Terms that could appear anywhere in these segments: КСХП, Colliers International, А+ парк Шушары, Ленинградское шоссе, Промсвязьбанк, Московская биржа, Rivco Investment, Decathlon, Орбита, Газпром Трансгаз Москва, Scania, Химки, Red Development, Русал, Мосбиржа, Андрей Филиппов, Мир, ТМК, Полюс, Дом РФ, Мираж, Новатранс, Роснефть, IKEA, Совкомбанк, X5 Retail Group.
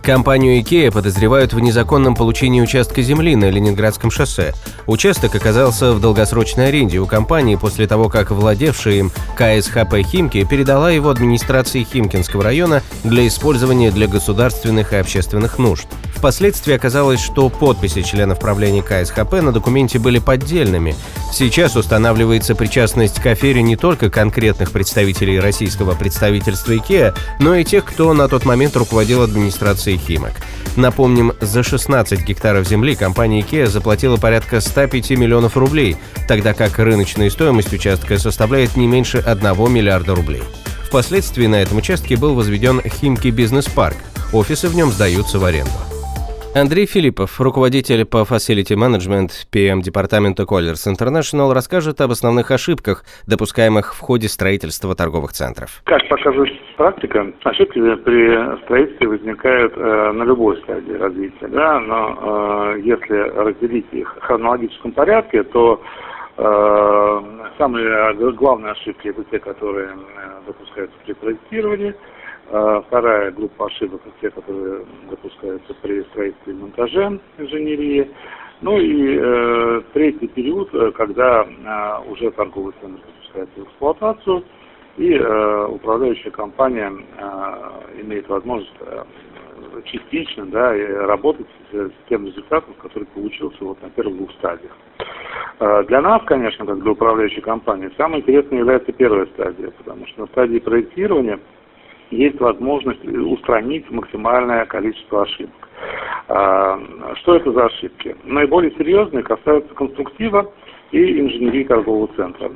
Компанию IKEA подозревают в незаконном получении участка земли на Ленинградском шоссе. Участок оказался в долгосрочной аренде у компании после того, как владевшая им КСХП «Химки» передала его администрации Химкинского района для использования для государственных и общественных нужд. Впоследствии оказалось, что подписи членов правления КСХП на документе были поддельными. Сейчас устанавливается причастность к афере не только конкретных представителей российского представительства IKEA, но и тех, кто на тот момент руководил администрацией Химок. Напомним, за 16 гектаров земли компания IKEA заплатила порядка 105 миллионов рублей, тогда как рыночная стоимость участка составляет не меньше 1 миллиарда рублей. Впоследствии на этом участке был возведен Химки бизнес-парк. Офисы в нем сдаются в аренду. Андрей Филиппов, руководитель по Facility Management PM департамента Colliers International, расскажет об основных ошибках, допускаемых в ходе строительства торговых центров. Как показывает практика, ошибки при строительстве возникают на любой стадии развития, да? Но если разделить их в хронологическом порядке, то самые главные ошибки – это те, которые допускаются при проектировании. Вторая группа ошибок – те, которые допускаются при строительстве и монтаже инженерии. Ну и третий период, когда уже торговый центр запускается в эксплуатацию, и управляющая компания имеет возможность частично работать с тем результатом, который получился на первых двух стадиях. Для нас, конечно, как для управляющей компании, самой интересной является первая стадия, потому что на стадии проектирования есть возможность устранить максимальное количество ошибок. Что это за ошибки? Наиболее серьезные касаются конструктива и инженерии торгового центра,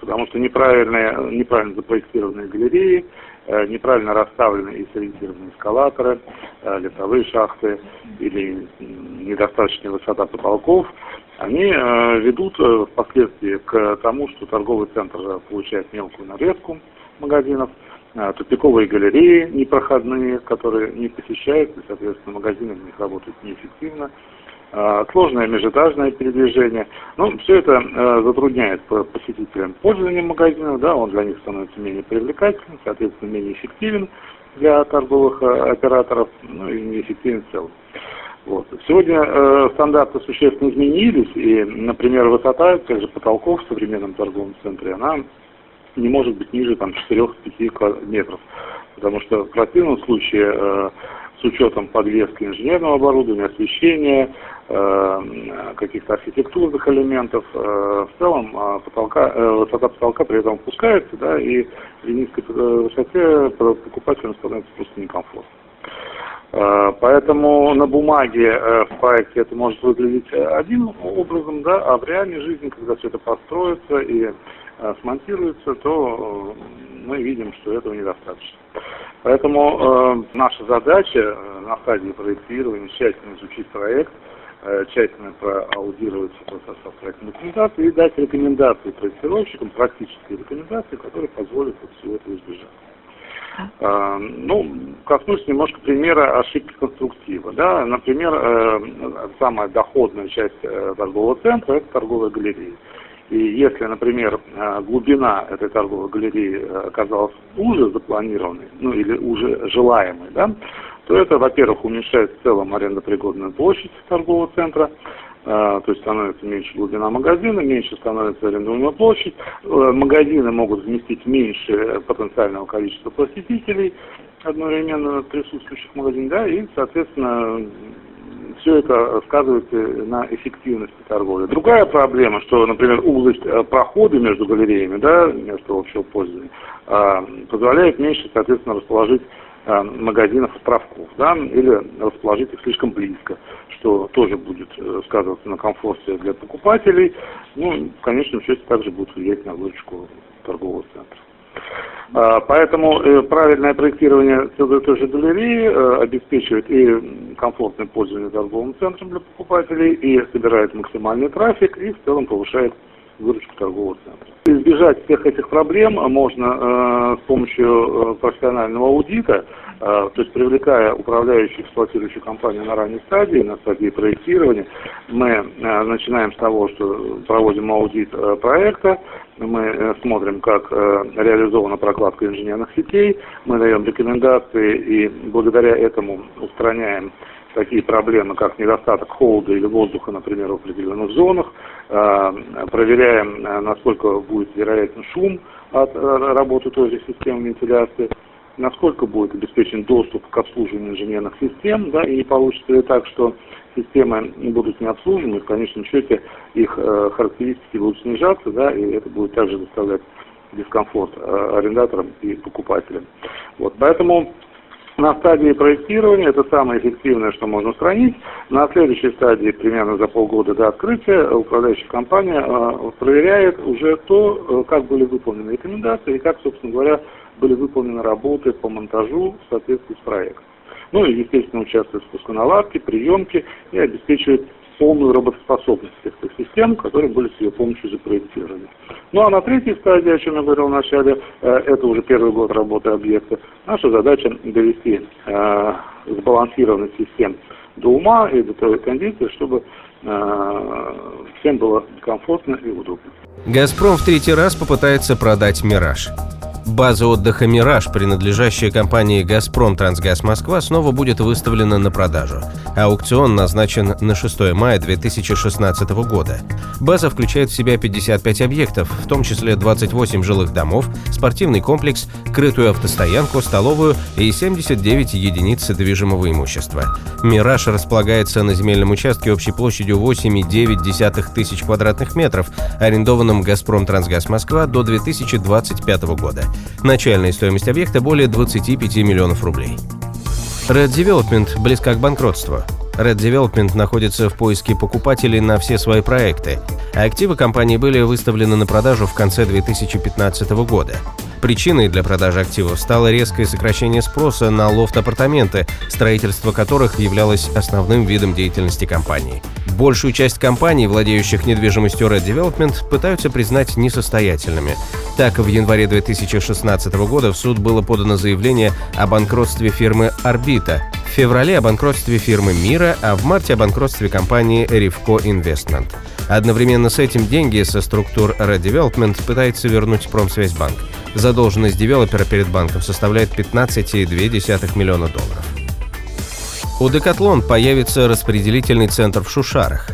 потому что неправильно запроектированные галереи, неправильно расставленные и сориентированные эскалаторы, лифтовые шахты или недостаточная высота потолков, они ведут впоследствии к тому, что торговый центр получает мелкую нарезку магазинов, тупиковые галереи непроходные, которые не посещают, и, соответственно, магазины в них работают неэффективно, сложное межэтажное передвижение. Ну, все это затрудняет посетителям пользование магазинов, да, он для них становится менее привлекательным, соответственно, менее эффективен для торговых операторов, ну, и неэффективен в целом. Вот. Сегодня стандарты существенно изменились, и, например, высота тех же потолков в современном торговом центре, она не может быть ниже 4-5 метров, потому что в противном случае с учетом подвески инженерного оборудования, освещения, каких-то архитектурных элементов, в целом высота потолка при этом опускается, да, и при низкой высоте покупателям становится просто некомфортно. Поэтому на бумаге в проекте это может выглядеть одним образом, да, а в реальной жизни, когда все это построится и смонтируется, то мы видим, что этого недостаточно. Поэтому наша задача на стадии проектирования тщательно изучить проект, тщательно проаудировать процесс проектной документации и дать рекомендации проектировщикам, практические рекомендации, которые позволят от всего этого избежать. Ну, коснусь немножко примера ошибки конструктива. Да? Например, самая доходная часть торгового центра – это торговая галерея. И если, например, глубина этой торговой галереи оказалась уже запланированной, ну или уже желаемой, да, то это, во-первых, уменьшает в целом арендопригодную площадь торгового центра, то есть становится меньше глубина магазина, меньше становится арендуемая площадь, магазины могут вместить меньше потенциального количества посетителей одновременно присутствующих в магазине, да, и, соответственно, все это сказывается на эффективности торговли. Другая проблема, что, например, узость прохода между галереями, да, между общего пользования, позволяет меньше, соответственно, расположить магазинов островков, да, или расположить их слишком близко, что тоже будет сказываться на комфорте для покупателей, ну, в конечном счете также будет влиять на выручку торгового центра. Поэтому правильное проектирование той же галереи обеспечивает и комфортное пользование торговым центром для покупателей, и собирает максимальный трафик, и в целом повышает выручку торгового центра. Избежать всех этих проблем можно с помощью профессионального аудита, то есть привлекая управляющую эксплуатирующую компанию на ранней стадии, на стадии проектирования. Мы начинаем с того, что проводим аудит проекта, мы смотрим, как реализована прокладка инженерных сетей, мы даем рекомендации и благодаря этому устраняем такие проблемы, как недостаток холода или воздуха, например, в определенных зонах. Проверяем, насколько будет вероятен шум от работы той же системы вентиляции, насколько будет обеспечен доступ к обслуживанию инженерных систем, да, и не получится ли так, что системы будут не обслужены, в конечном счете их характеристики будут снижаться, да, и это будет также доставлять дискомфорт арендаторам и покупателям. Вот, поэтому на стадии проектирования это самое эффективное, что можно устранить. На следующей стадии, примерно за полгода до открытия, управляющая компания проверяет уже то, как были выполнены рекомендации и как, собственно говоря, были выполнены работы по монтажу в соответствии с проектом. Ну и, естественно, участвует в пусконаладке, приемке и обеспечивает полную работоспособность всех тех систем, которые были с ее помощью запроектированы. Ну а на третьей стадии, о чем я говорил в начале, это уже первый год работы объекта, наша задача довести сбалансированность систем до ума и до той кондиции, чтобы всем было комфортно и удобно. «Газпром» в третий раз попытается продать «Мираж». База отдыха «Мираж», принадлежащая компании «Газпром Трансгаз Москва», снова будет выставлена на продажу. Аукцион назначен на 6 мая 2016 года. База включает в себя 55 объектов, в том числе 28 жилых домов, спортивный комплекс, крытую автостоянку, столовую и 79 единиц движимого имущества. «Мираж» располагается на земельном участке общей площадью 8,9 тысяч квадратных метров, арендованном «Газпром Трансгаз Москва» до 2025 года. Начальная стоимость объекта более 25 миллионов рублей. Red Development близка к банкротству. Red Development находится в поиске покупателей на все свои проекты. Активы компании были выставлены на продажу в конце 2015 года. Причиной для продажи активов стало резкое сокращение спроса на лофт-апартаменты, строительство которых являлось основным видом деятельности компании. Большую часть компаний, владеющих недвижимостью Red Development, пытаются признать несостоятельными. Так, в январе 2016 года в суд было подано заявление о банкротстве фирмы «Орбита», в феврале о банкротстве фирмы «Мира», а в марте о банкротстве компании «Rivco Investment». Одновременно с этим деньги со структур Red Development пытается вернуть Промсвязьбанк. Задолженность девелопера перед банком составляет 15,2 миллиона долларов. У «Decathlon» появится распределительный центр в Шушарах.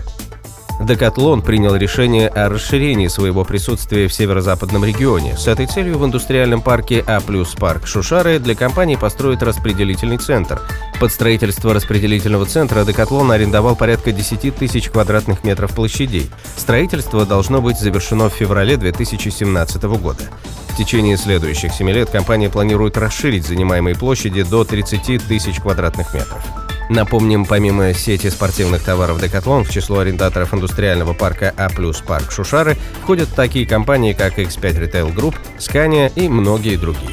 «Decathlon» принял решение о расширении своего присутствия в северо-западном регионе. С этой целью в индустриальном парке «А+ парк Шушары» для компании построят распределительный центр. Под строительство распределительного центра «Decathlon» арендовал порядка 10 тысяч квадратных метров площадей. Строительство должно быть завершено в феврале 2017 года. В течение следующих 7 лет компания планирует расширить занимаемые площади до 30 тысяч квадратных метров. Напомним, помимо сети спортивных товаров «Decathlon», в число арендаторов индустриального парка «А+ парк Шушары» входят такие компании, как X5 Retail Group, Scania и многие другие.